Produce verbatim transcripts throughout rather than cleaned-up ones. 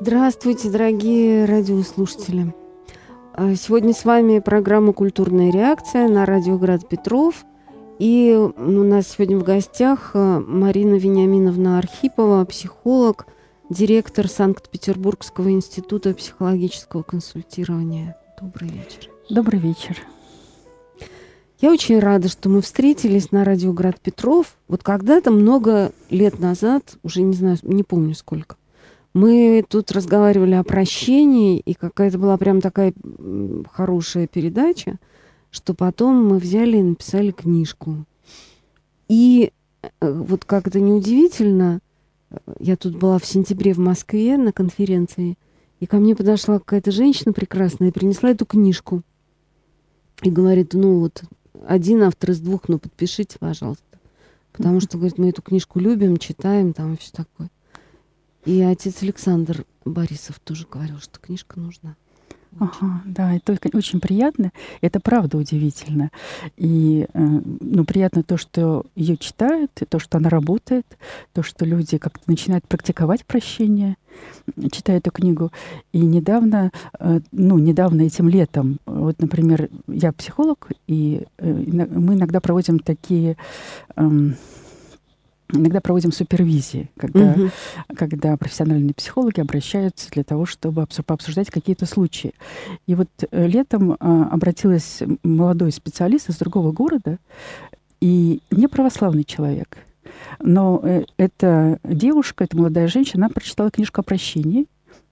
Здравствуйте, дорогие радиослушатели! Сегодня с вами программа «Культурная реакция» на радио «Град Петров». И у нас сегодня в гостях Марина Вениаминовна Архипова, психолог, директор Санкт-Петербургского института психологического консультирования. Добрый вечер. Добрый вечер. Я очень рада, что мы встретились на радио «Град Петров». Вот когда-то, много лет назад, уже не знаю, не помню сколько, мы тут разговаривали о прощении, и какая-то была прям такая хорошая передача, что потом мы взяли и написали книжку. И вот как-то неудивительно, я тут была в сентябре в Москве на конференции, и ко мне подошла какая-то женщина прекрасная и принесла эту книжку. И говорит, ну вот, один автор из двух, но подпишите, пожалуйста. Потому что, говорит, мы эту книжку любим, читаем, там и все такое. И отец Александр Борисов тоже говорил, что книжка нужна. Ага, да, это очень приятно. Это правда удивительно. И ну, приятно то, что ее читают, то, что она работает, то, что люди как-то начинают практиковать прощение, читая эту книгу. И недавно, ну, недавно этим летом, вот, например, я психолог, и мы иногда проводим такие... Иногда проводим супервизии, когда, угу. когда профессиональные психологи обращаются для того, чтобы обсуждать какие-то случаи. И вот летом обратилась молодой специалист из другого города, и не православный человек. Но эта девушка, эта молодая женщина, она прочитала книжку о прощении,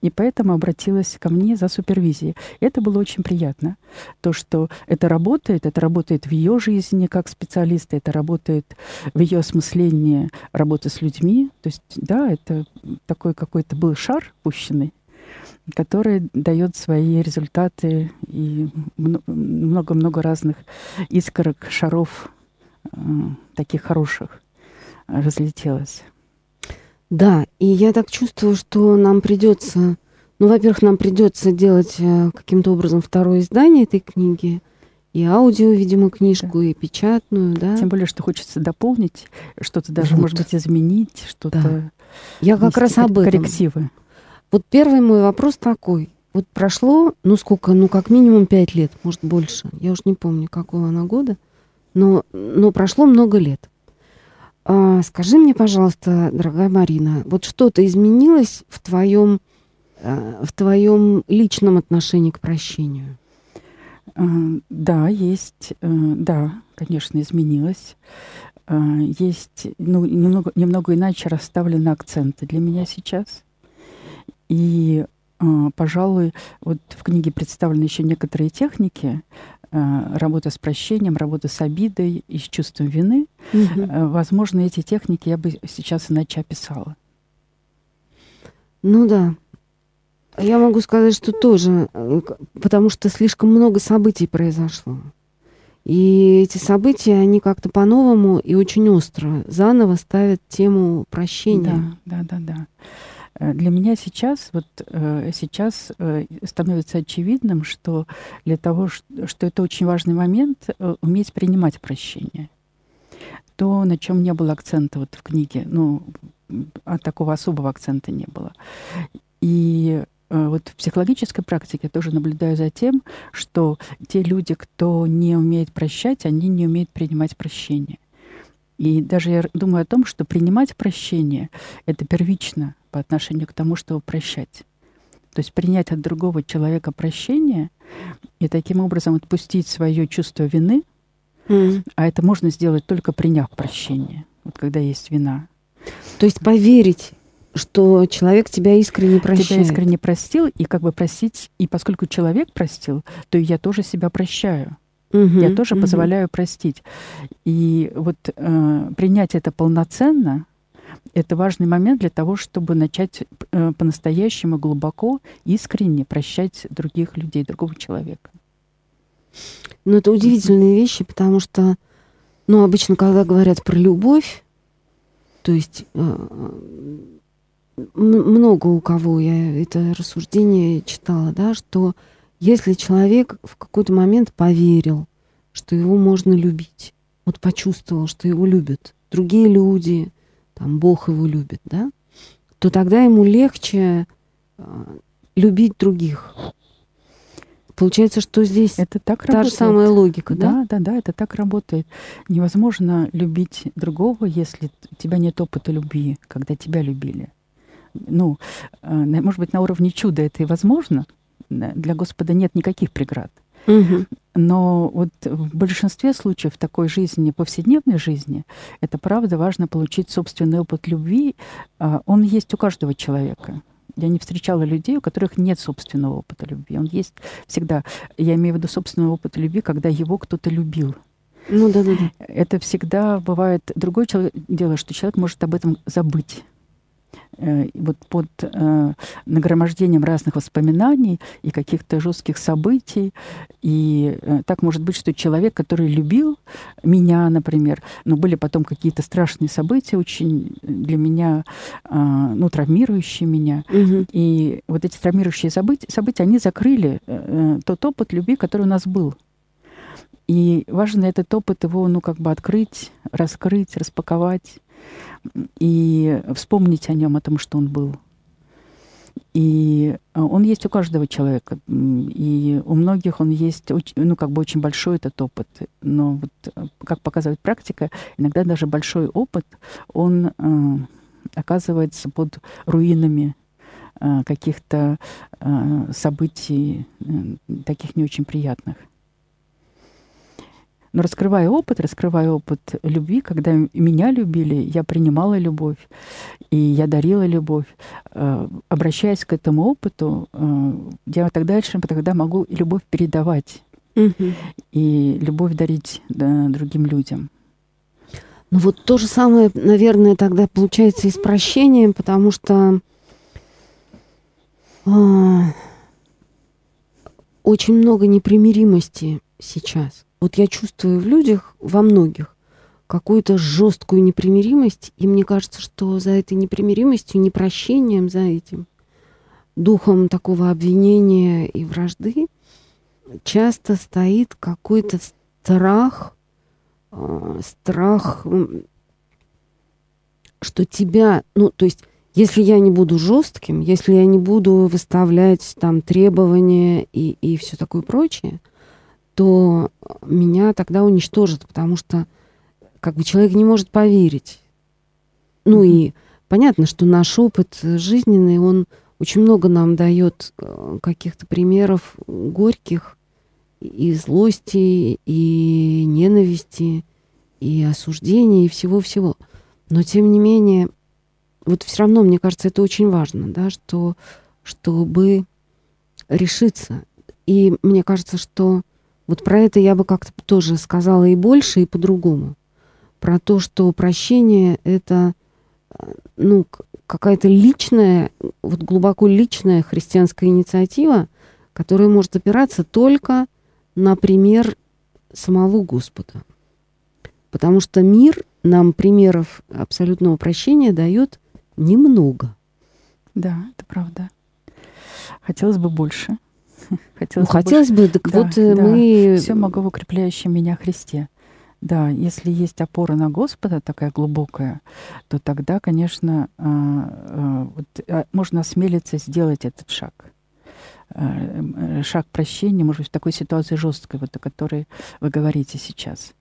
и поэтому обратилась ко мне за супервизией. Это было очень приятно. То, что это работает, это работает в ее жизни как специалиста, это работает в ее осмыслении работы с людьми. То есть, да, это такой какой-то был шар пущенный, который дает свои результаты и много-много разных искорок, шаров таких хороших разлетелось. Да, и я так чувствую, что нам придется, ну, во-первых, нам придется делать каким-то образом второе издание этой книги, и аудио, видимо, книжку, да. И печатную, да. Тем более, что хочется дополнить, что-то даже, вот. Может быть, изменить, что-то. Да. Я как раз об этом. Коррективы. Вот первый мой вопрос такой. Вот прошло, ну, сколько, ну, как минимум пять лет, может, больше. Я уже не помню, какого она года, но, но прошло много лет. Скажи мне, пожалуйста, дорогая Марина, вот что-то изменилось в твоем, в твоем личном отношении к прощению? Да, есть, да, конечно, изменилось. Есть, ну, немного, немного иначе расставлены акценты для меня сейчас. И, пожалуй, вот в книге представлены еще некоторые техники, работа с прощением, работа с обидой и с чувством вины. Угу. Возможно, эти техники я бы сейчас иначе описала. Ну да. Я могу сказать, что тоже, потому что слишком много событий произошло. И эти события, они как-то по-новому и очень остро заново ставят тему прощения. Да, да, да, да. Для меня сейчас, вот сейчас становится очевидным, что для того, что это очень важный момент, уметь принимать прощение. То, на чем не было акцента вот в книге, ну, а такого особого акцента не было. И вот в психологической практике я тоже наблюдаю за тем, что те люди, кто не умеет прощать, они не умеют принимать прощение. И даже я думаю о том, что принимать прощение — это первично по отношению к тому, чтобы прощать. То есть принять от другого человека прощение и таким образом отпустить свое чувство вины, mm. а это можно сделать только приняв прощение, вот когда есть вина. То есть поверить, что человек тебя искренне прощает. Тебя искренне простил, и как бы простить, и поскольку человек простил, то я тоже себя прощаю. Угу, я тоже угу. позволяю простить. И вот э, принять это полноценно, это важный момент для того, чтобы начать э, по-настоящему глубоко, искренне прощать других людей, другого человека. Ну, это удивительные вещи, потому что, ну, обычно, когда говорят про любовь, то есть... Э, много у кого я это рассуждение читала, да, что если человек в какой-то момент поверил, что его можно любить, вот почувствовал, что его любят другие люди, там Бог его любит, да, то тогда ему легче любить других. Получается, что здесь это так та работает. Же самая логика, да? Да, да, да, это так работает. Невозможно любить другого, если у тебя нет опыта любви, когда тебя любили. Ну, может быть, на уровне чуда это и возможно. Для Господа нет никаких преград. Угу. Но вот в большинстве случаев такой жизни, повседневной жизни, это правда важно получить собственный опыт любви. Он есть у каждого человека. Я не встречала людей, у которых нет собственного опыта любви. Он есть всегда. Я имею в виду собственный опыт любви, когда его кто-то любил. Ну да, да, да. Это всегда бывает. Другое дело, что человек может об этом забыть. Вот под нагромождением разных воспоминаний и каких-то жестких событий. И так может быть, что человек, который любил меня, например, но были потом какие-то страшные события, очень для меня, ну, травмирующие меня. Угу. И вот эти травмирующие события, они закрыли тот опыт любви, который у нас был. И важно этот опыт его, ну, как бы открыть, раскрыть, распаковать и вспомнить о нем, о том, что он был. И он есть у каждого человека. И у многих он есть, ну, как бы очень большой этот опыт. Но вот, как показывает практика, иногда даже большой опыт, он э, оказывается под руинами э, каких-то э, событий, э, таких не очень приятных. Но раскрывая опыт, раскрывая опыт любви, когда меня любили, я принимала любовь, и я дарила любовь. Обращаясь к этому опыту, я тогда дальше тогда могу и любовь передавать, угу. и любовь дарить, да, другим людям. Ну вот то же самое, наверное, тогда получается и с прощением, потому что э, очень много непримиримости сейчас. Вот я чувствую в людях, во многих, какую-то жесткую непримиримость, и мне кажется, что за этой непримиримостью, непрощением, за этим духом такого обвинения и вражды часто стоит какой-то страх, э, страх, что тебя, ну, то есть, если я не буду жестким, если я не буду выставлять там требования и, и все такое прочее, то меня тогда уничтожат, потому что как бы человек не может поверить. Ну mm-hmm. и понятно, что наш опыт жизненный, он очень много нам дает каких-то примеров горьких и злости, и ненависти, и осуждения, и всего-всего. Но тем не менее, вот все равно, мне кажется, это очень важно, да, что, чтобы решиться. И мне кажется, что вот про это я бы как-то тоже сказала и больше, и по-другому. Про то, что прощение — это, ну, какая-то личная, вот глубоко личная христианская инициатива, которая может опираться только на пример самого Господа. Потому что мир нам примеров абсолютного прощения дает немного. Да, это правда. Хотелось бы больше. Хотелось, ну, бы, хотелось больше... бы, так да, вот да. мы... Все могу в укрепляющем меня Христе. Да, если есть опора на Господа такая глубокая, то тогда, конечно, вот можно осмелиться сделать этот шаг. Шаг прощения, может быть, в такой ситуации жесткой, вот, о которой вы говорите сейчас.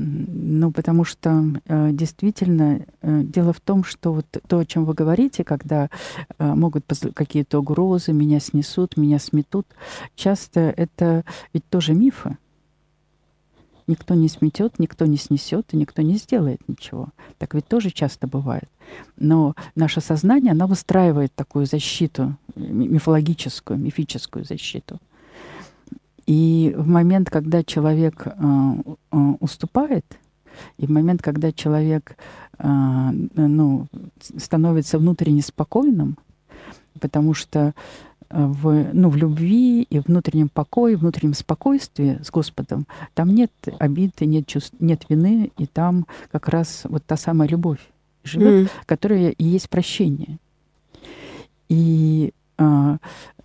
Ну, потому что действительно дело в том, что вот то, о чем вы говорите, когда могут какие-то угрозы, меня снесут, меня сметут, часто это ведь тоже мифы. Никто не сметет, никто не снесет, и никто не сделает ничего. Так ведь тоже часто бывает. Но наше сознание, оно выстраивает такую защиту, мифологическую, мифическую защиту. И в момент, когда человек э, уступает, и в момент, когда человек э, ну, становится внутренне спокойным, потому что в, ну, в любви и внутреннем покое, внутреннем спокойствии с Господом там нет обиды, нет чувств, нет вины, и там как раз вот та самая любовь живет, mm. которая и есть прощение. И э,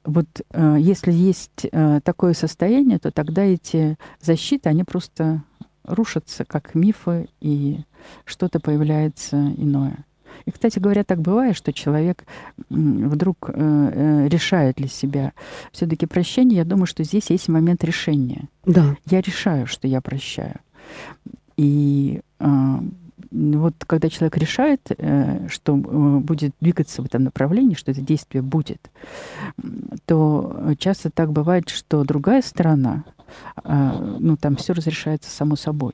Вот э, если есть э, такое состояние, то тогда эти защиты, они просто рушатся, как мифы, и что-то появляется иное. И, кстати говоря, так бывает, что человек вдруг решает для себя все-таки прощение. Я думаю, что здесь есть момент решения. Да. Я решаю, что я прощаю. И вот когда человек решает, что будет двигаться в этом направлении, что это действие будет, то часто так бывает, что другая сторона, ну там все разрешается само собой.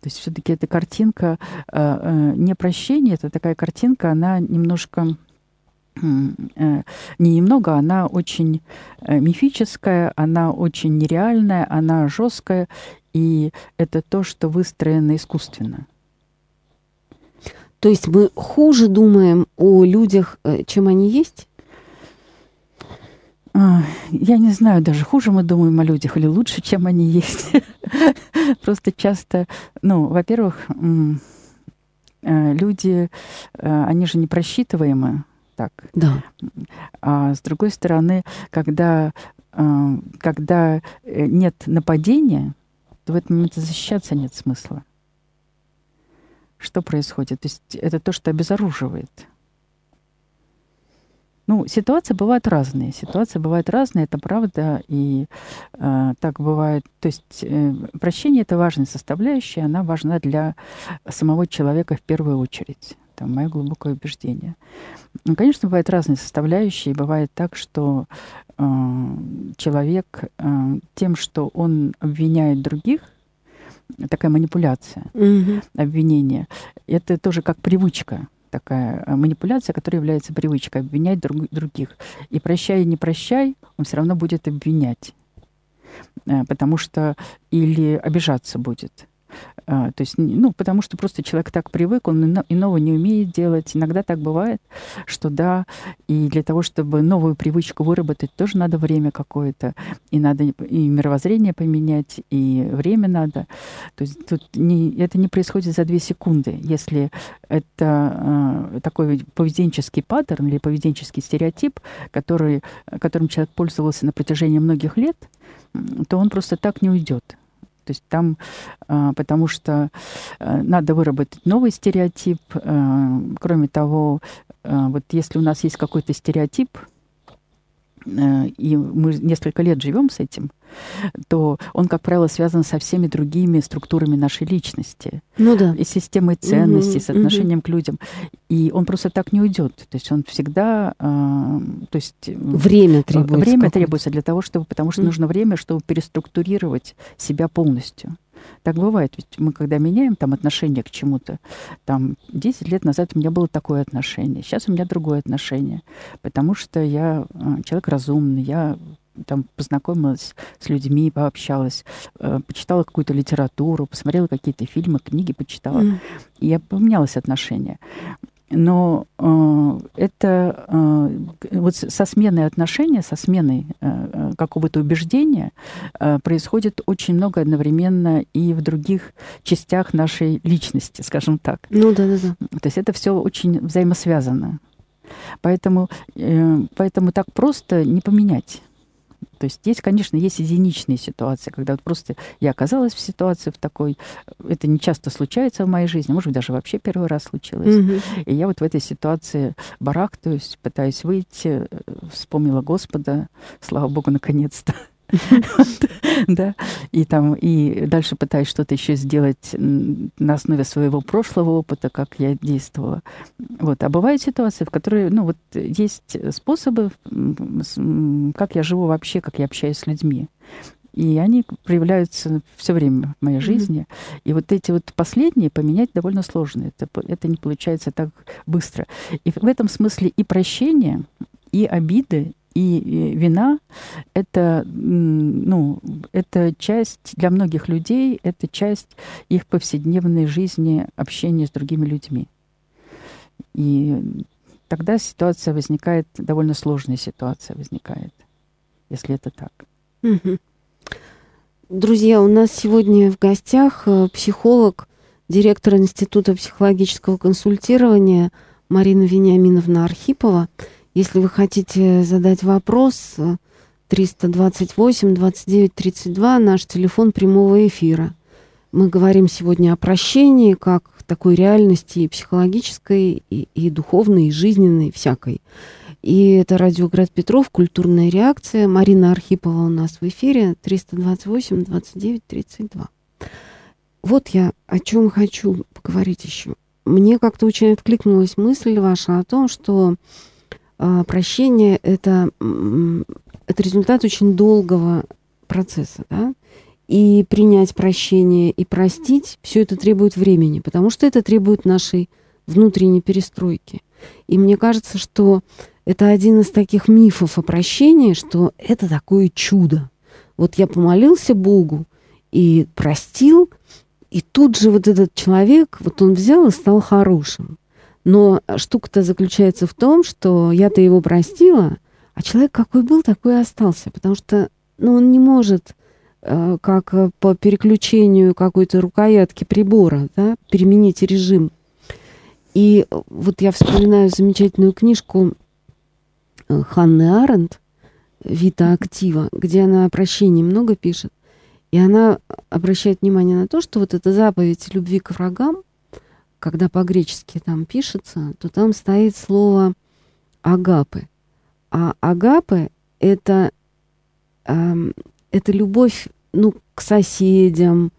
То есть все-таки эта картинка не прощения, это такая картинка, она немножко, не немного, она очень мифическая, она очень нереальная, она жесткая. И это то, что выстроено искусственно. То есть мы хуже думаем о людях, чем они есть? Я не знаю, даже хуже мы думаем о людях или лучше, чем они есть. Просто часто, ну, во-первых, люди, они же непросчитываемы. Так. Да. А с другой стороны, когда, когда нет нападения, в этот момент защищаться нет смысла. Что происходит? То есть это то, что обезоруживает. Ну, ситуации бывают разные. Ситуации бывают разные, это правда. И э, так бывает. То есть э, прощение — это важная составляющая, она важна для самого человека в первую очередь. Это мое глубокое убеждение. Ну, конечно, бывают разные составляющие. Бывает так, что э, человек э, тем, что он обвиняет других, такая манипуляция, mm-hmm. обвинение, это тоже как привычка. Такая манипуляция, которая является привычкой обвинять друг, других. И прощай, не прощай, он все равно будет обвинять. Э, потому что или обижаться будет. То есть, ну, потому что просто человек так привык, он иного не умеет делать. Иногда так бывает, что да, и для того, чтобы новую привычку выработать, тоже надо время какое-то, и надо и мировоззрение поменять, и время надо. То есть тут не, это не происходит за две секунды. Если это э, такой поведенческий паттерн или поведенческий стереотип, который, которым человек пользовался на протяжении многих лет, то он просто так не уйдет. То есть там, потому что надо выработать новый стереотип. Кроме того, вот если у нас есть какой-то стереотип, и мы несколько лет живем с этим, то он, как правило, связан со всеми другими структурами нашей личности. Ну да. И с системой ценностей, угу, с отношением угу. к людям. И он просто так не уйдет. То есть он всегда... То есть время требуется. Время требуется для того, чтобы... Потому что угу. нужно время, чтобы переструктурировать себя полностью. Так бывает. Ведь мы, когда меняем там, отношение к чему-то, там десять лет назад у меня было такое отношение, сейчас у меня другое отношение, потому что я человек разумный, я там, познакомилась с людьми, пообщалась, э, почитала какую-то литературу, посмотрела какие-то фильмы, книги почитала, mm. и я поменялась отношение. Но э, это э, вот со сменой отношения, со сменой э, какого-то убеждения э, происходит очень много одновременно и в других частях нашей личности, скажем так. Ну да, да, да. То есть это все очень взаимосвязано. Поэтому, э, поэтому так просто не поменять. То есть есть, конечно, есть единичные ситуации, когда вот просто я оказалась в ситуации в такой... Это не часто случается в моей жизни, может быть, даже вообще первый раз случилось. Mm-hmm. И я вот в этой ситуации барахтаюсь, пытаюсь выйти, вспомнила Господа, слава Богу, наконец-то. Да. И там и дальше пытаюсь что-то еще сделать на основе своего прошлого опыта, как я действовала. Вот. А бывают ситуации, в которые, ну, вот есть способы, как я живу вообще, как я общаюсь с людьми. И они проявляются все время в моей жизни. Mm-hmm. И вот эти вот последние поменять довольно сложно. Это, это не получается так быстро. И в этом смысле и прощение, и обиды, и вина — это, ну, это часть для многих людей, это часть их повседневной жизни, общения с другими людьми. И тогда ситуация возникает, довольно сложная ситуация возникает, если это так. Угу. Друзья, у нас сегодня в гостях психолог, директор Института психологического консультирования Марина Вениаминовна Архипова. Если вы хотите задать вопрос, триста двадцать восемь двадцать девять тридцать два, наш телефон прямого эфира. Мы говорим сегодня о прощении как такой реальности и психологической, и, и духовной, и жизненной, всякой. И это радио «Град Петров», «Культурная реакция». Марина Архипова у нас в эфире, триста двадцать восемь двадцать девять тридцать два. Вот я о чем хочу поговорить еще. Мне как-то очень откликнулась мысль ваша о том, что э, прощение — это, э, это результат очень долгого процесса, да? И принять прощение, и простить, все это требует времени, потому что это требует нашей внутренней перестройки. И мне кажется, что это один из таких мифов о прощении, что это такое чудо. Вот я помолился Богу и простил, и тут же вот этот человек, вот он взял и стал хорошим. Но штука-то заключается в том, что я-то его простила, а человек какой был, такой и остался, потому что ну, он не может... как по переключению какой-то рукоятки прибора, да, переменить режим. И вот я вспоминаю замечательную книжку Ханны Арендт «Вита актива», где она о прощении много пишет. И она обращает внимание на то, что вот эта заповедь любви к врагам, когда по-гречески там пишется, то там стоит слово «агапы». А «агапы» — это... Эм, Это любовь, ну, к соседям,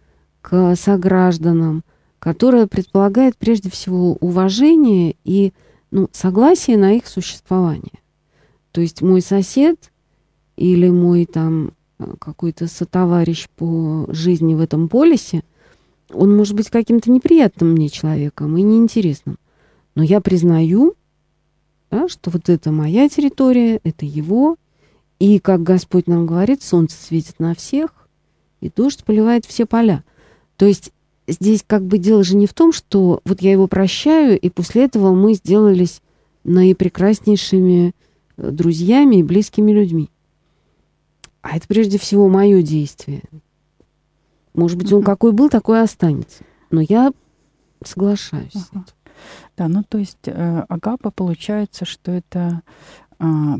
к согражданам, которая предполагает прежде всего уважение и, ну, согласие на их существование. То есть мой сосед или мой там какой-то сотоварищ по жизни в этом полисе, он может быть каким-то неприятным мне человеком и неинтересным. Но я признаю, да, что вот это моя территория, это его. И, как Господь нам говорит, солнце светит на всех, и дождь поливает все поля. То есть здесь как бы дело же не в том, что вот я его прощаю, и после этого мы сделались наипрекраснейшими друзьями и близкими людьми. А это прежде всего мое действие. Может быть, он какой был, такой и останется. Но я соглашаюсь. Ага. Да, ну то есть э, агапа, получается, что это...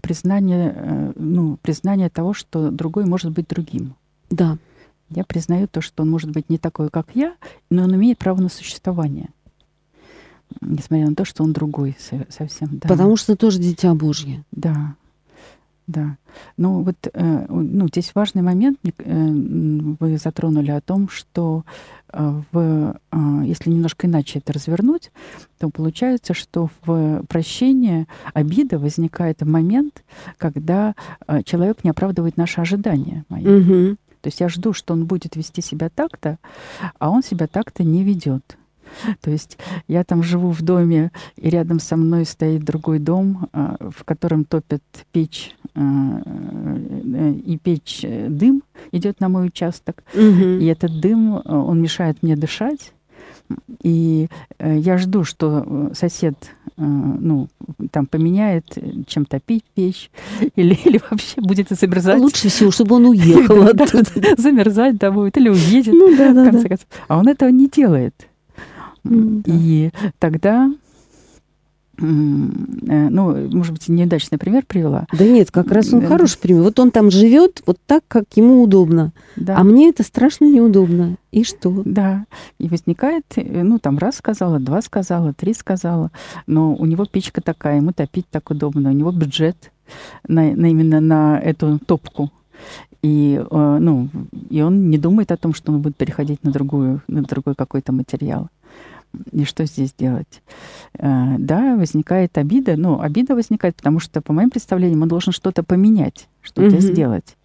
признание, ну, признание того, что другой может быть другим. Да. Я признаю то, что он может быть не такой, как я, но он имеет право на существование. Несмотря на то, что он другой совсем. Да. Потому что тоже дитя Божье. Да. Да. Ну, вот ну, здесь важный момент. Вы затронули о том, что в, если немножко иначе это развернуть, то получается, что в прощении обида возникает в момент, когда человек не оправдывает наши ожидания мои. Угу. То есть я жду, что он будет вести себя так-то, а он себя так-то не ведет. То есть я там живу в доме, и рядом со мной стоит другой дом, в котором топят печь, и печь дым идет на мой участок. Угу. И этот дым, он мешает мне дышать. И я жду, что сосед, ну, там поменяет, чем топить печь, или, или вообще будет замерзать. Лучше всего, чтобы он уехал оттуда. Замерзать, да, будет, или уедет, в конце концов. А он этого не делает. И да. Тогда, ну, может быть, неудачный пример привела. Да нет, как раз он хороший пример. Вот он там живет вот так, как ему удобно. Да. А мне это страшно неудобно. И что? Да. И возникает, ну, там раз сказала, два сказала, три сказала. Но у него печка такая, ему топить так удобно. У него бюджет на, на именно на эту топку. И, ну, и он не думает о том, что он будет переходить на, другую, на другой какой-то материал. И что здесь делать? Да, возникает обида. Ну, обида возникает, потому что, по моим представлениям, он должен что-то поменять, что-то mm-hmm. сделать.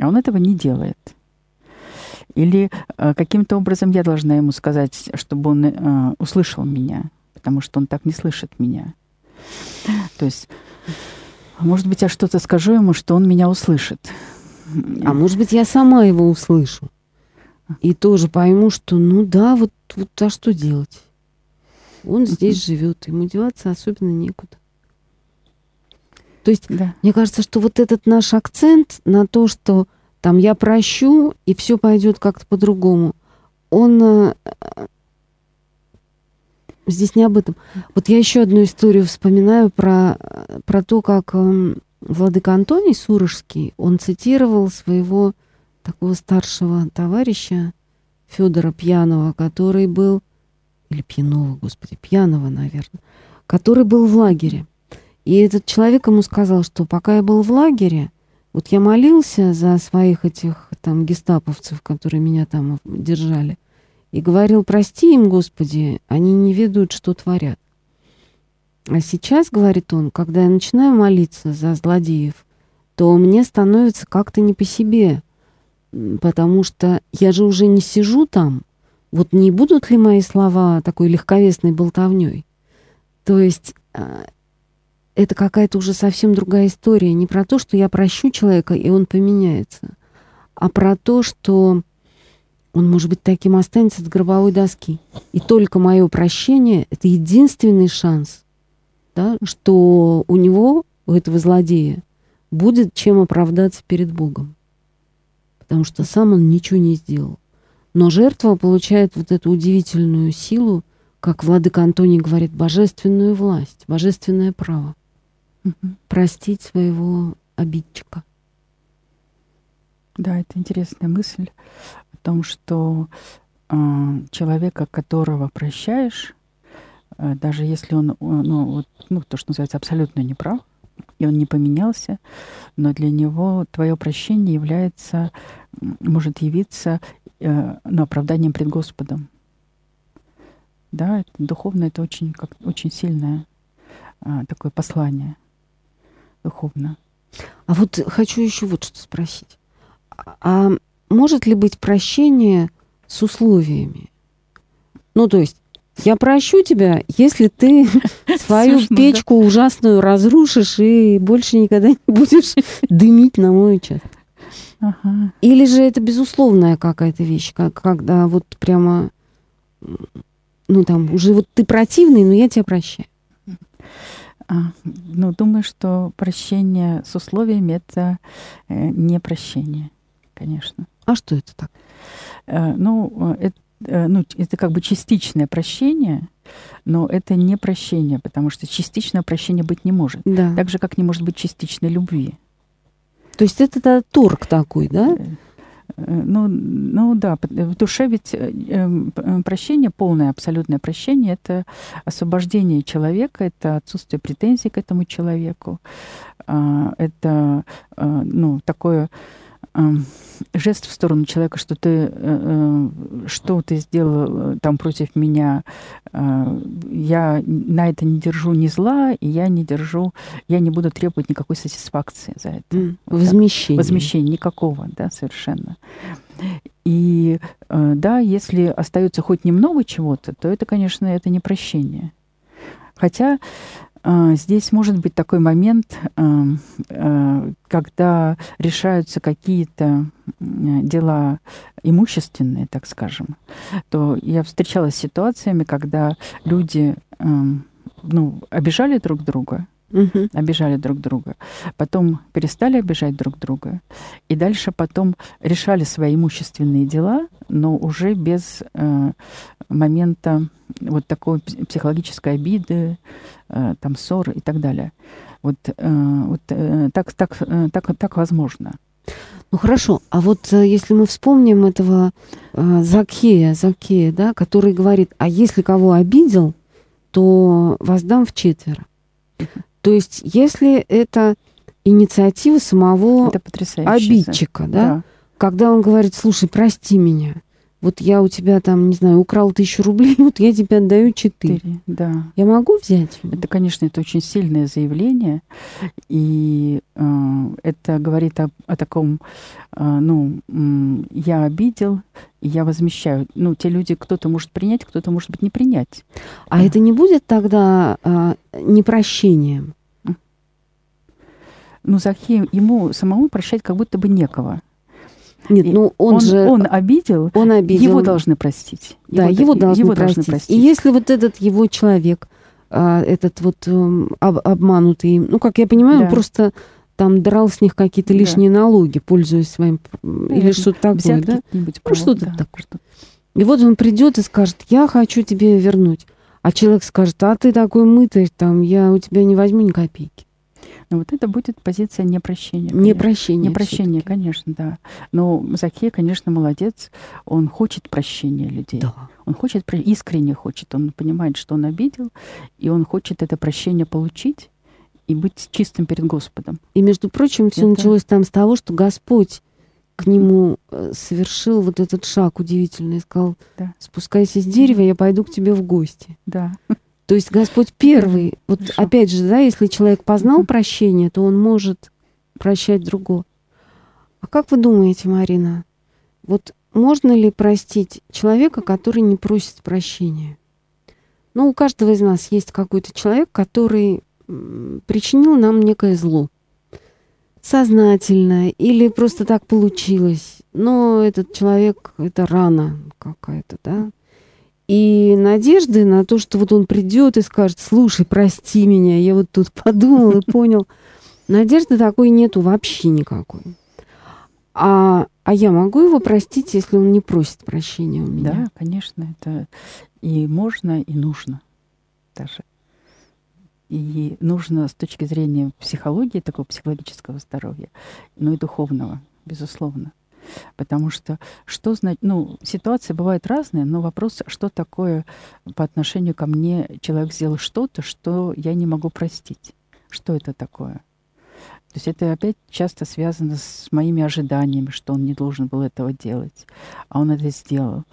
А он этого не делает. Или каким-то образом я должна ему сказать, чтобы он услышал меня, потому что он так не слышит меня. То есть, может быть, я что-то скажу ему, что он меня услышит. А может быть, я сама его услышу и тоже пойму, что ну да, вот, вот а что делать? Он здесь uh-huh. живет, ему деваться особенно некуда. То есть, да. Мне кажется, что вот этот наш акцент на то, что там я прощу, и все пойдет как-то по-другому, он здесь не об этом. Вот я еще одну историю вспоминаю про, про то, как... Владыка Антоний Сурожский, он цитировал своего такого старшего товарища Фёдора Пьянова, который был... Или Пьянова, господи, Пьянова, наверное. Который был в лагере. И этот человек ему сказал, что пока я был в лагере, вот я молился за своих этих там гестаповцев, которые меня там держали, и говорил, прости им, Господи, они не ведают, что творят. А сейчас, говорит он, когда я начинаю молиться за злодеев, то мне становится как-то не по себе, потому что я же уже не сижу там, вот не будут ли мои слова такой легковесной болтовнёй? То есть это какая-то уже совсем другая история, не про то, что я прощу человека, и он поменяется, а про то, что он, может быть, таким останется до гробовой доски. И только мое прощение — это единственный шанс, да, что у него, у этого злодея, будет чем оправдаться перед Богом. Потому что сам он ничего не сделал. Но жертва получает вот эту удивительную силу, как Владыка Антоний говорит, божественную власть, божественное право. Угу. Простить своего обидчика. Да, это интересная мысль о том, что э, человека, которого прощаешь, э, даже если он, ну, вот, ну, то, что называется, абсолютно неправ, и он не поменялся, но для него твое прощение является, может явиться э, ну, оправданием пред Господом. Да, это, духовно это очень, как, очень сильное э, такое послание духовно. А вот хочу еще вот что спросить. А может ли быть прощение с условиями? Ну, то есть, я прощу тебя, если ты свою Слушно, печку да. ужасную разрушишь и больше никогда не будешь дымить на мой участок. Ага. Или же это безусловная какая-то вещь, когда вот прямо, ну, там, уже вот ты противный, но я тебя прощаю. А, ну, думаю, что прощение с условиями — это не прощение. Конечно. А что это так? Ну это, ну, это как бы частичное прощение, но это не прощение, потому что частичное прощение быть не может. Да. Так же, как не может быть частичной любви. То есть это, это торг такой, да? Ну, ну да, в душе ведь прощение, полное абсолютное прощение, это освобождение человека, это отсутствие претензий к этому человеку, это, ну, такое... жест в сторону человека, что ты, что ты сделал там против меня, я на это не держу ни зла, и я не держу, я не буду требовать никакой сатисфакции за это. Mm. Вот возмещение. Возмещение никакого, да, совершенно. И да, если остается хоть немного чего-то, то это, конечно, это не прощение. Хотя здесь может быть такой момент, когда решаются какие-то дела имущественные, так скажем, то я встречалась с ситуациями, когда люди, ну, обижали друг друга, угу. обижали друг друга, потом перестали обижать друг друга, и дальше потом решали свои имущественные дела, но уже без момента вот такой психологической обиды, там, ссор и так далее. Вот, вот так, так, так, так возможно. Ну хорошо, а вот если мы вспомним этого Закхея, Закхея, да, который говорит, а если кого обидел, то воздам вчетверо. То есть если это инициатива самого это обидчика, да? Да, когда он говорит, слушай, прости меня, вот я у тебя там, не знаю, украл тысячу рублей, вот я тебе отдаю четыре. Да. Я могу взять? Это, конечно, это очень сильное заявление, и э, это говорит о, о таком, э, ну, э, я обидел, и я возмещаю. Ну, те люди, кто-то может принять, кто-то может быть не принять. А да. это не будет тогда э, непрощением? Ну, Закхей, ему самому прощать как будто бы некого. Нет, ну он, он же... Он обидел, он обидел, его должны простить. Да, его, его, должны, его простить. должны простить. И если вот этот его человек, этот вот обманутый, ну, как я понимаю, да. он просто там драл с них какие-то лишние да. налоги, пользуясь своим... Да, или что-то такое, да? Ну, что-то да. такое. И вот он придет и скажет, я хочу тебе вернуть. А человек скажет, а ты такой мытарь, там, я у тебя не возьму ни копейки. Но вот это будет позиция непрощения. Непрощения. Непрощения, конечно, да. Но Закхей, конечно, молодец. Он хочет прощения людей. Да. Он хочет, искренне хочет. Он понимает, что он обидел, и он хочет это прощение получить и быть чистым перед Господом. И, между прочим, это... все началось там с того, что Господь к нему совершил вот этот шаг удивительный и сказал: да. Спускайся с дерева, я пойду к тебе в гости. Да. То есть Господь первый. Вот хорошо. Опять же, да, если человек познал прощение, то он может прощать другого. А как вы думаете, Марина, вот можно ли простить человека, который не просит прощения? Ну, у каждого из нас есть какой-то человек, который причинил нам некое зло. Сознательно или просто так получилось. Но этот человек — это рана какая-то, да. И надежды на то, что вот он придет и скажет: слушай, прости меня, я вот тут подумал и понял. Надежды такой нету вообще никакой. А, а я могу его простить, если он не просит прощения у меня? Да, конечно, это и можно, и нужно даже. И нужно с точки зрения психологии, такого психологического здоровья, ну и духовного, безусловно. Потому что что значит, ну, ситуации бывают разные, но вопрос, что такое по отношению ко мне человек сделал что-то, что я не могу простить. Что это такое? То есть это опять часто связано с моими ожиданиями, что он не должен был этого делать, а он это сделал.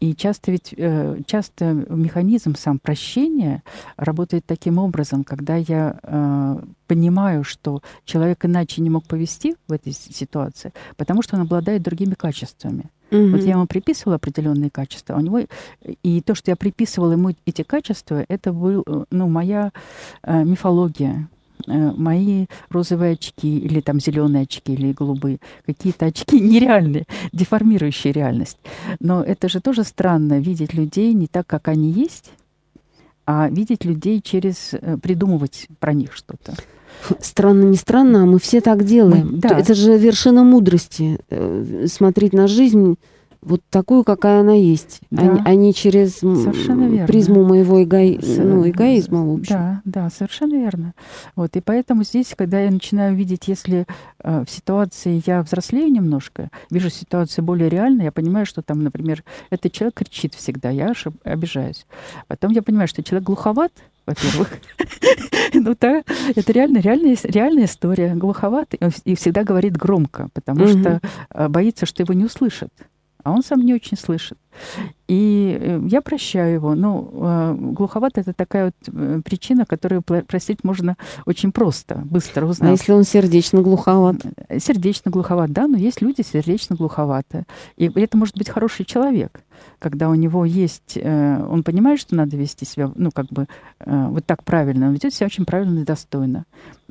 И часто ведь часто механизм сам прощения работает таким образом, когда я понимаю, что человек иначе не мог повести в этой ситуации, потому что он обладает другими качествами. Mm-hmm. Вот я ему приписывала определенные качества, у него и то, что я приписывала ему эти качества, это был, ну, моя мифология. Мои розовые очки или там зеленые очки или голубые, какие-то очки нереальные, деформирующие реальность. Но это же тоже странно — видеть людей не так, как они есть, а видеть людей через, придумывать про них что-то. Странно, не странно, а мы все так делаем. Мы, да. Это же вершина мудрости — смотреть на жизнь вот такую, какая она есть, да. а, а не через призму моего эго... ну, эгоизма, в общем. Да, да, совершенно верно. Вот, и поэтому здесь, когда я начинаю видеть, если э, в ситуации я взрослею немножко, вижу ситуацию более реальной, я понимаю, что там, например, этот человек кричит всегда, я ошиб... обижаюсь. Потом я понимаю, что человек глуховат, во-первых. Ну да, это реально, реальная, реальная история. Глуховат и всегда говорит громко, потому что боится, что его не услышат. А он сам не очень слышит. И я прощаю его. Но глуховато — это такая вот причина, которую простить можно очень просто, быстро узнать. А если он сердечно глуховат? Сердечно глуховат, да, но есть люди сердечно глуховаты. И это может быть хороший человек, когда у него есть... Он понимает, что надо вести себя, ну, как бы, вот так правильно. Он ведет себя очень правильно и достойно.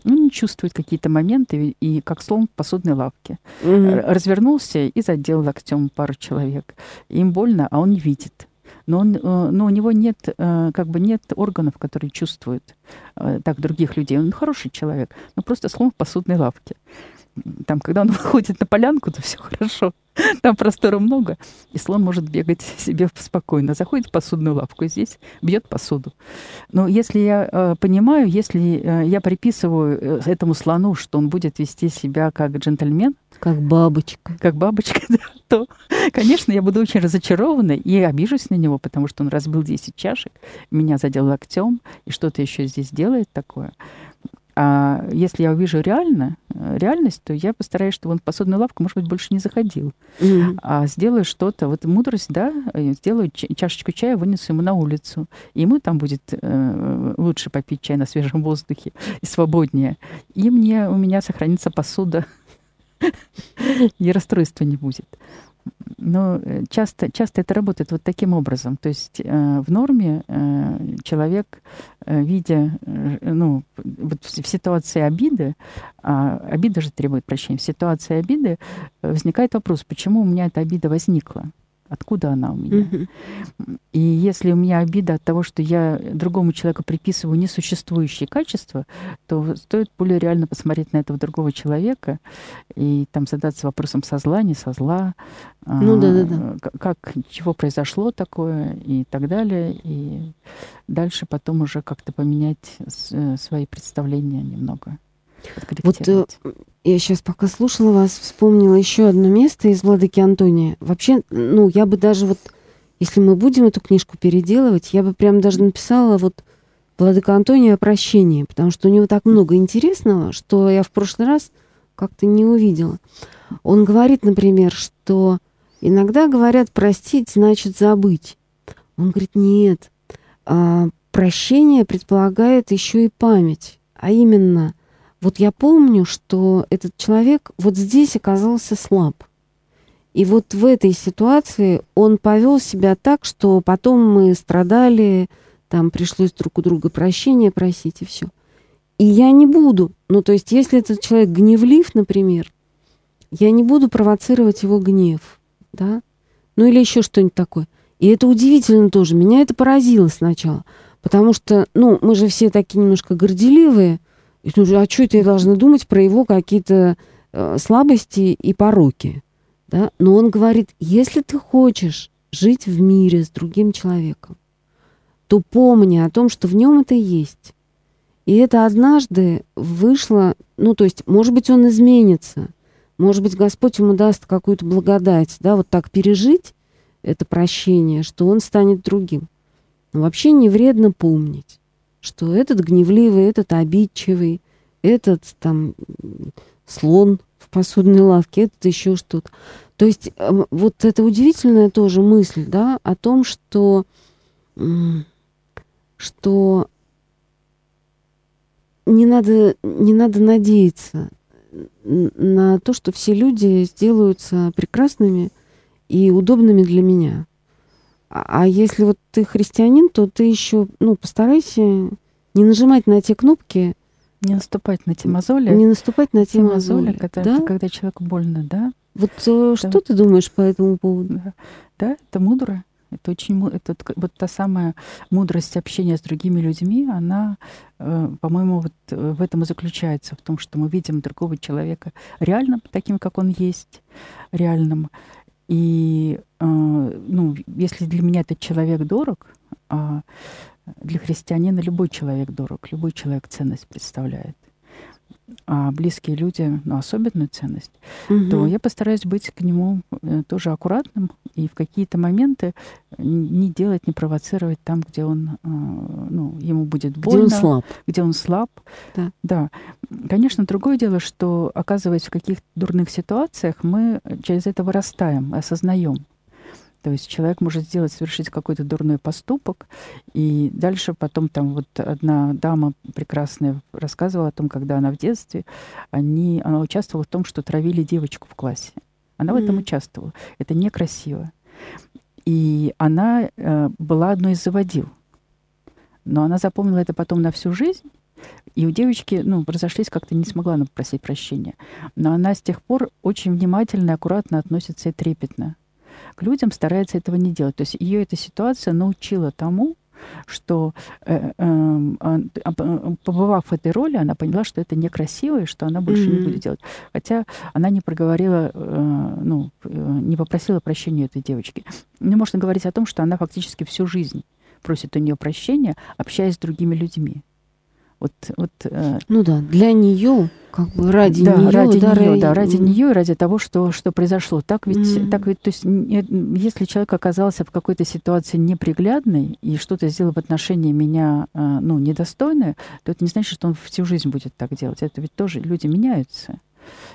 Он не чувствует какие-то моменты, и как слон в посудной лавке. Mm-hmm. Развернулся и задел локтем пару человек. Им больно, а он не видит. Но, он, но у него нет, как бы нет органов, которые чувствуют так других людей. Он хороший человек, но просто слон в посудной лавке. Там, когда он выходит на полянку, то все хорошо. Там простора много, и слон может бегать себе спокойно. Заходит в посудную лавку, и здесь бьет посуду. Но если я э, понимаю, если э, я приписываю этому слону, что он будет вести себя как джентльмен, как бабочка, как бабочка, да, то, конечно, я буду очень разочарована и обижусь на него, потому что он разбил десять чашек, меня задел локтем и что-то еще здесь делает такое. А если я увижу реально, реальность, то я постараюсь, чтобы он в посудную лавку, может быть, больше не заходил. Mm-hmm. А сделаю что-то, вот мудрость, да, сделаю чашечку чая, вынесу ему на улицу. И ему там будет э, лучше попить чай на свежем воздухе и свободнее. И мне, у меня сохранится посуда, и расстройства не будет. Но часто, часто это работает вот таким образом. То есть э, в норме э, человек, э, видя, э, ну, вот в, в ситуации обиды, а обида же требует прощения, в ситуации обиды возникает вопрос, почему у меня эта обида возникла? Откуда она у меня? Mm-hmm. И если у меня обида от того, что я другому человеку приписываю несуществующие качества, то стоит более реально посмотреть на этого другого человека и там задаться вопросом: со зла, не со зла, ну, да, да, да. Как, чего произошло такое и так далее. И дальше потом уже как-то поменять свои представления немного. Вот я сейчас, пока слушала вас, вспомнила еще одно место из «Владыки Антония». Вообще, ну, я бы даже вот, если мы будем эту книжку переделывать, я бы прям даже написала вот «Владыка Антония. О прощении», потому что у него так много интересного, что я в прошлый раз как-то не увидела. Он говорит, например, что иногда говорят «простить значит забыть». Он говорит, нет, прощение предполагает еще и память. А именно, вот я помню, что этот человек вот здесь оказался слаб. И вот в этой ситуации он повел себя так, что потом мы страдали, там пришлось друг у друга прощения просить и все. И я не буду. Ну, то есть, если этот человек гневлив, например, я не буду провоцировать его гнев, да? Ну, или еще что-нибудь такое. И это удивительно тоже. Меня это поразило сначала. Потому что, ну, мы же все такие немножко горделивые. И, ну, а что это я должна думать про его какие-то э, слабости и пороки? Да? Но он говорит, если ты хочешь жить в мире с другим человеком, то помни о том, что в нем это есть. И это однажды вышло... Ну, то есть, может быть, он изменится. Может быть, Господь ему даст какую-то благодать. Да, вот так пережить это прощение, что он станет другим. Но вообще не вредно помнить, что этот гневливый, этот обидчивый, этот там слон в посудной лавке, этот еще что-то. То есть вот это удивительная тоже мысль, да, о том, что, что не надо, не надо надеяться на то, что все люди сделаются прекрасными и удобными для меня. А если вот ты христианин, то ты еще, ну, постарайся не нажимать на те кнопки. Не наступать на те мозоли. Не наступать на те, те мозоли, мозоли когда, да? Когда человеку больно, да? Вот это... что ты думаешь по этому поводу? Да, да, это мудро. Это очень, это вот та самая мудрость общения с другими людьми, она, по-моему, вот в этом и заключается, в том, что мы видим другого человека реальным, таким, как он есть, реальным. И, ну, если для меня этот человек дорог, а для христианина любой человек дорог, любой человек ценность представляет, а близкие люди, ну, особенную ценность, угу. то я постараюсь быть к нему тоже аккуратным и в какие-то моменты не делать, не провоцировать там, где он, ну, ему будет больно. Где он слаб. Где он слаб. Да. Да. Конечно, другое дело, что, оказываясь в каких-то дурных ситуациях, мы через это вырастаем, осознаем. То есть человек может сделать, совершить какой-то дурной поступок, и дальше потом там вот одна дама прекрасная рассказывала о том, когда она в детстве, они, она участвовала в том, что травили девочку в классе. Она mm-hmm. в этом участвовала. Это некрасиво. И она э, была одной из заводил. Но она запомнила это потом на всю жизнь, и у девочки, ну, разошлись, как-то не смогла она попросить прощения. Но она с тех пор очень внимательно, аккуратно относится и трепетно к людям, старается этого не делать. То есть ее эта ситуация научила тому, что, э, э, побывав в этой роли, она поняла, что это некрасиво и что она больше mm-hmm. не будет делать. Хотя она не проговорила, э, ну, не попросила прощения этой девочки. Но можно говорить о том, что она фактически всю жизнь просит у нее прощения, общаясь с другими людьми. Вот, вот, ну да, для нее, как бы ради да, нее, ради да, нее, да, ради нее и ради того, что, что произошло. Так ведь, mm-hmm. так ведь, то есть, если человек оказался в какой-то ситуации неприглядной и что-то сделал в отношении меня, ну, недостойное, то это не значит, что он всю жизнь будет так делать. Это ведь тоже люди меняются.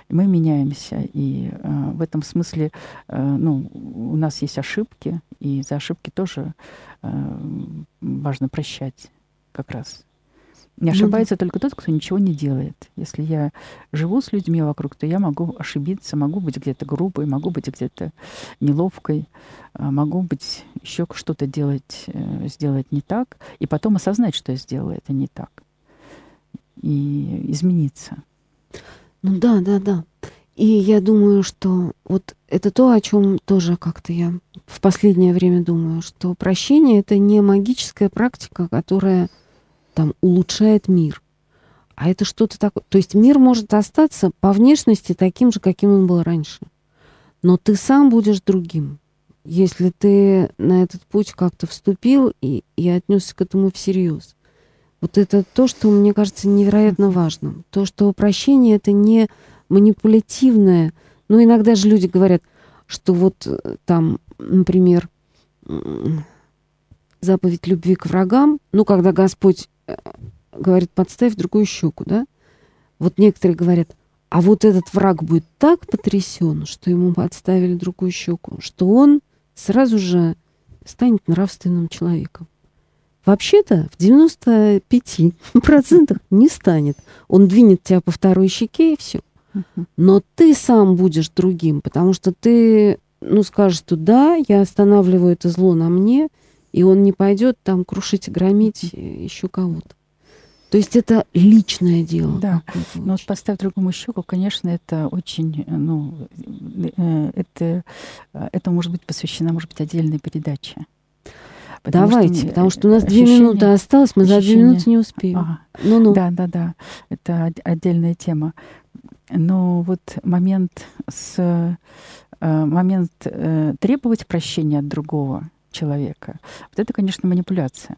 Мы меняемся, и э, в этом смысле э, ну, у нас есть ошибки, и за ошибки тоже э, важно прощать как раз. Не ошибается mm-hmm. только тот, кто ничего не делает. Если я живу с людьми вокруг, то я могу ошибиться, могу быть где-то грубой, могу быть где-то неловкой, могу быть еще что-то делать, сделать не так, и потом осознать, что я сделала это не так, и измениться. Ну да, да, да. И я думаю, что вот это то, о чем тоже как-то я в последнее время думаю, что прощение — это не магическая практика, которая... там, улучшает мир. А это что-то такое... То есть мир может остаться по внешности таким же, каким он был раньше. Но ты сам будешь другим, если ты на этот путь как-то вступил и, и отнесся к этому всерьез. Вот это то, что, мне кажется, невероятно важно. То, что прощение — это не манипулятивное. Ну, иногда же люди говорят, что вот там, например, заповедь любви к врагам, ну, когда Господь говорит, подставь другую щеку, да? Вот некоторые говорят, а вот этот враг будет так потрясен, что ему подставили другую щеку, что он сразу же станет нравственным человеком. Вообще-то в девяноста пяти процентах не станет. Он двинет тебя по второй щеке, и все. Но ты сам будешь другим, потому что ты, ну, скажешь, что да, я останавливаю это зло на мне, и он не пойдет там крушить, громить еще кого-то. То есть это личное дело. Да. Но вот поставь другому щеку, конечно, это очень, ну, это, это может быть посвящена, может быть, отдельная передача. Потому Давайте, что, потому что у нас ощущение, две минуты осталось, мы ощущение, за две минуты не успеем. Ага. Ну-ну. Да, да, да, это отдельная тема. Но вот момент, с, момент требовать прощения от другого человека, вот это, конечно, манипуляция.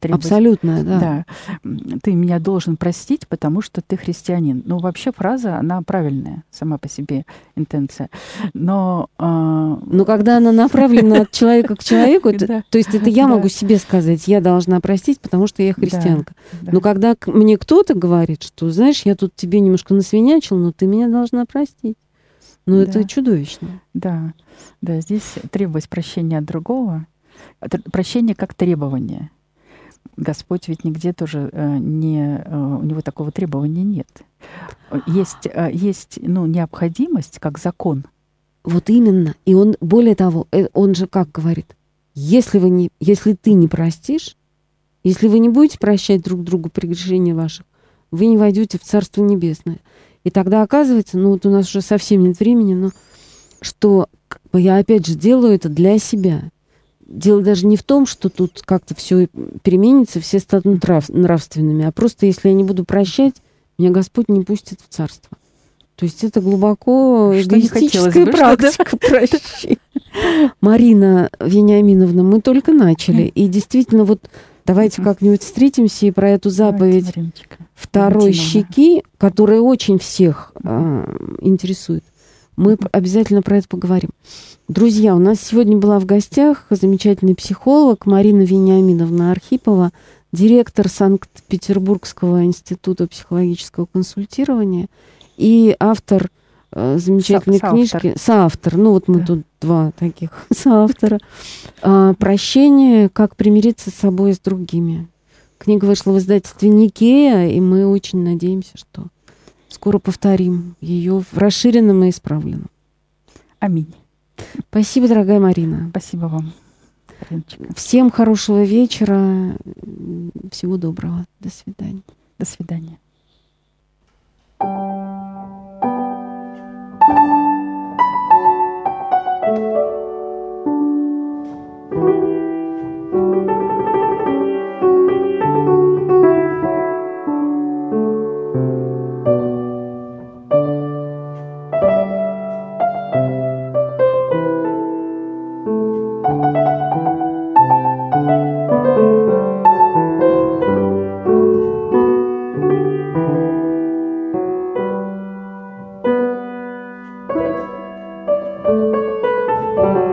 Требовать. Абсолютно, да. Да. Ты меня должен простить, потому что ты христианин. Ну, вообще фраза, она правильная, сама по себе интенция. Но, э... Но когда она направлена от человека к человеку, то есть это я могу себе сказать, я должна простить, потому что я христианка. Но когда мне кто-то говорит, что, знаешь, я тут тебе немножко насвинячил, но ты меня должна простить. Ну, это чудовищно. Да, да, здесь требовать прощения от другого, прощение как требование. Господь ведь нигде тоже не, у него такого требования нет. Есть, есть, ну, необходимость как закон. Вот именно. И он, более того, он же как говорит, если, вы не, если ты не простишь, если вы не будете прощать друг другу прегрешения ваших, вы не войдете в Царство Небесное. И тогда оказывается, ну вот у нас уже совсем нет времени, но что я опять же делаю это для себя. Дело даже не в том, что тут как-то все переменится, все станут нравственными, а просто если я не буду прощать, меня Господь не пустит в Царство. То есть это глубоко эгоистическая практика прощения. Марина Вениаминовна, мы только начали. И действительно, вот давайте как-нибудь встретимся и про эту заповедь второй щеки, которая очень всех интересует. Мы обязательно про это поговорим. Друзья, у нас сегодня была в гостях замечательный психолог Марина Вениаминовна Архипова, директор Санкт-Петербургского института психологического консультирования и автор э, замечательной Со- соавтор. книжки, соавтор, ну вот мы да. тут два таких соавтора, э, «Прощение. Как примириться с собой и с другими». Книга вышла в издательстве «Никея», и мы очень надеемся, что скоро повторим ее в расширенном и исправленном. Аминь. Спасибо, дорогая Марина. Спасибо вам. Мариночка. Всем хорошего вечера. Всего доброго. До свидания. До свидания. Thank you.